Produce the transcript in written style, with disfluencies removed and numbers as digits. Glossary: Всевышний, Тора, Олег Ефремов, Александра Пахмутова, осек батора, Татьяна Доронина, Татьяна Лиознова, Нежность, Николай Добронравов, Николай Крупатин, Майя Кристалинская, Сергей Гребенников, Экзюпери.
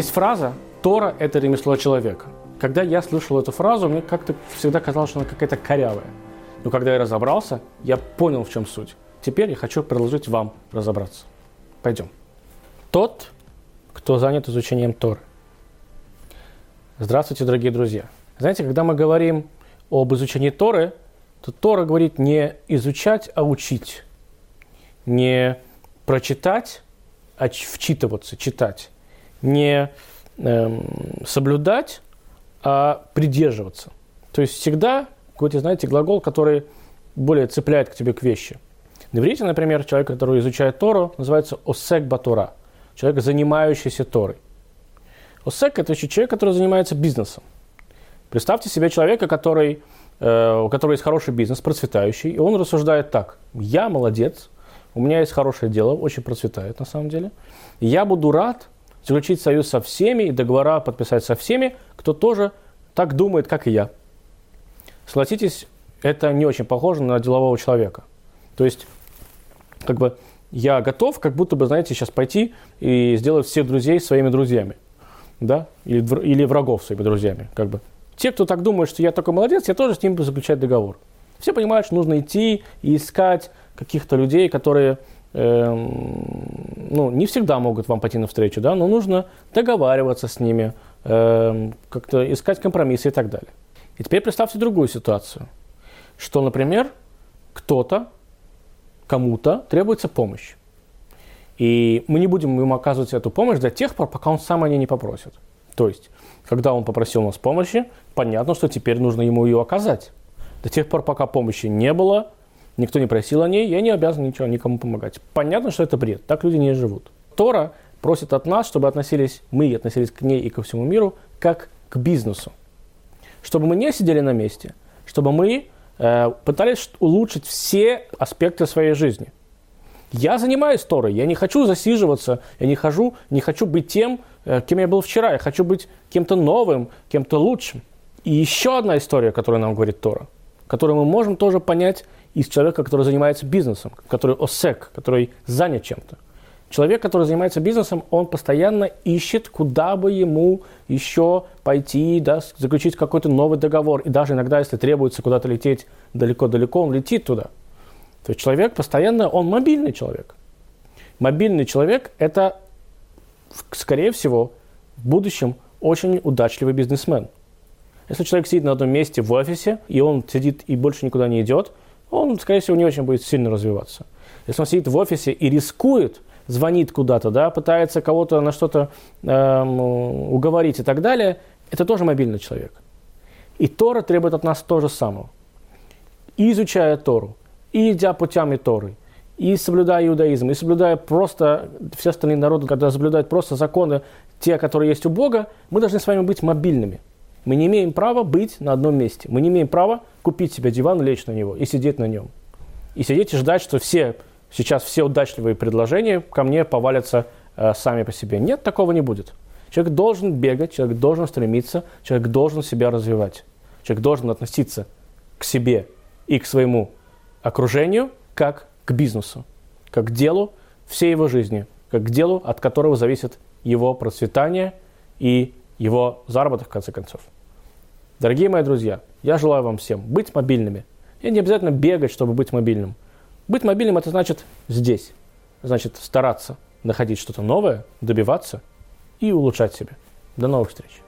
Есть фраза «Тора – это ремесло человека». Когда я слышал эту фразу, мне как-то всегда казалось, что она какая-то корявая. Но когда я разобрался, я понял, в чем суть. Теперь я хочу предложить вам разобраться. Пойдем. Тот, кто занят изучением Торы. Здравствуйте, дорогие друзья. Знаете, когда мы говорим об изучении Торы, то Тора говорит не изучать, а учить. Не прочитать, а вчитываться, читать. Не соблюдать, а придерживаться. То есть всегда какой-то, знаете, глагол, который более цепляет к тебе к вещи. На иврите, например, человек, который изучает Тору, называется осек батора. Человек, занимающийся Торой. Осек – это еще человек, который занимается бизнесом. Представьте себе человека, у которого есть хороший бизнес, процветающий, и он рассуждает так. Я молодец, у меня есть хорошее дело, очень процветает на самом деле. Я буду рад заключить союз со всеми и договора подписать со всеми, кто тоже так думает, как и я. Согласитесь, это не очень похоже на делового человека. То есть, как бы, я готов, как будто бы, знаете, сейчас пойти и сделать всех друзей своими друзьями. Да? Или врагов своими друзьями. Как бы. Те, кто так думает, что я такой молодец, я тоже с ним буду заключать договор. Все понимают, что нужно идти и искать каких-то людей, которые не всегда могут вам пойти навстречу, да? Но нужно договариваться с ними, как-то искать компромиссы и так далее. И теперь представьте другую ситуацию, что, например, кто-то, кому-то требуется помощь. И мы не будем ему оказывать эту помощь до тех пор, пока он сам о ней не попросит. То есть, когда он попросил нас помощи, понятно, что теперь нужно ему ее оказать. До тех пор, пока помощи не было, никто не просил о ней, я не обязан ничего никому помогать. Понятно, что это бред, так люди не живут. Тора просит от нас, чтобы мы относились к ней и ко всему миру, как к бизнесу. Чтобы мы не сидели на месте, чтобы мы пытались улучшить все аспекты своей жизни. Я занимаюсь Торой, я не хочу засиживаться, я не хочу быть тем, кем я был вчера, я хочу быть кем-то новым, кем-то лучшим. И еще одна история, которую нам говорит Тора, которую мы можем тоже понять из человека, который занимается бизнесом, который осек, который занят чем-то. Человек, который занимается бизнесом, он постоянно ищет, куда бы ему еще пойти, да, заключить какой-то новый договор. И даже иногда, если требуется куда-то лететь далеко-далеко, он летит туда. То есть человек постоянно, он мобильный человек. Мобильный человек – это, скорее всего, в будущем очень удачливый бизнесмен. Если человек сидит на одном месте в офисе, и он сидит и больше никуда не идет, он, скорее всего, не очень будет сильно развиваться. Если он сидит в офисе и рискует, звонит куда-то, да, пытается кого-то на что-то уговорить и так далее, это тоже мобильный человек. И Тора требует от нас то же самое. И изучая Тору, и идя путями Торы, и соблюдая иудаизм, и соблюдая просто все остальные народы, когда соблюдают просто законы, те, которые есть у Бога, мы должны с вами быть мобильными. Мы не имеем права быть на одном месте. Мы не имеем права купить себе диван, лечь на него и сидеть на нем. И сидеть и ждать, что сейчас все удачливые предложения ко мне повалятся сами по себе. Нет, такого не будет. Человек должен бегать, человек должен стремиться, человек должен себя развивать. Человек должен относиться к себе и к своему окружению как к бизнесу, как к делу всей его жизни, как к делу, от которого зависит его процветание и его заработок, в конце концов. Дорогие мои друзья, я желаю вам всем быть мобильными. И не обязательно бегать, чтобы быть мобильным. Быть мобильным – это значит здесь. Значит стараться находить что-то новое, добиваться и улучшать себя. До новых встреч.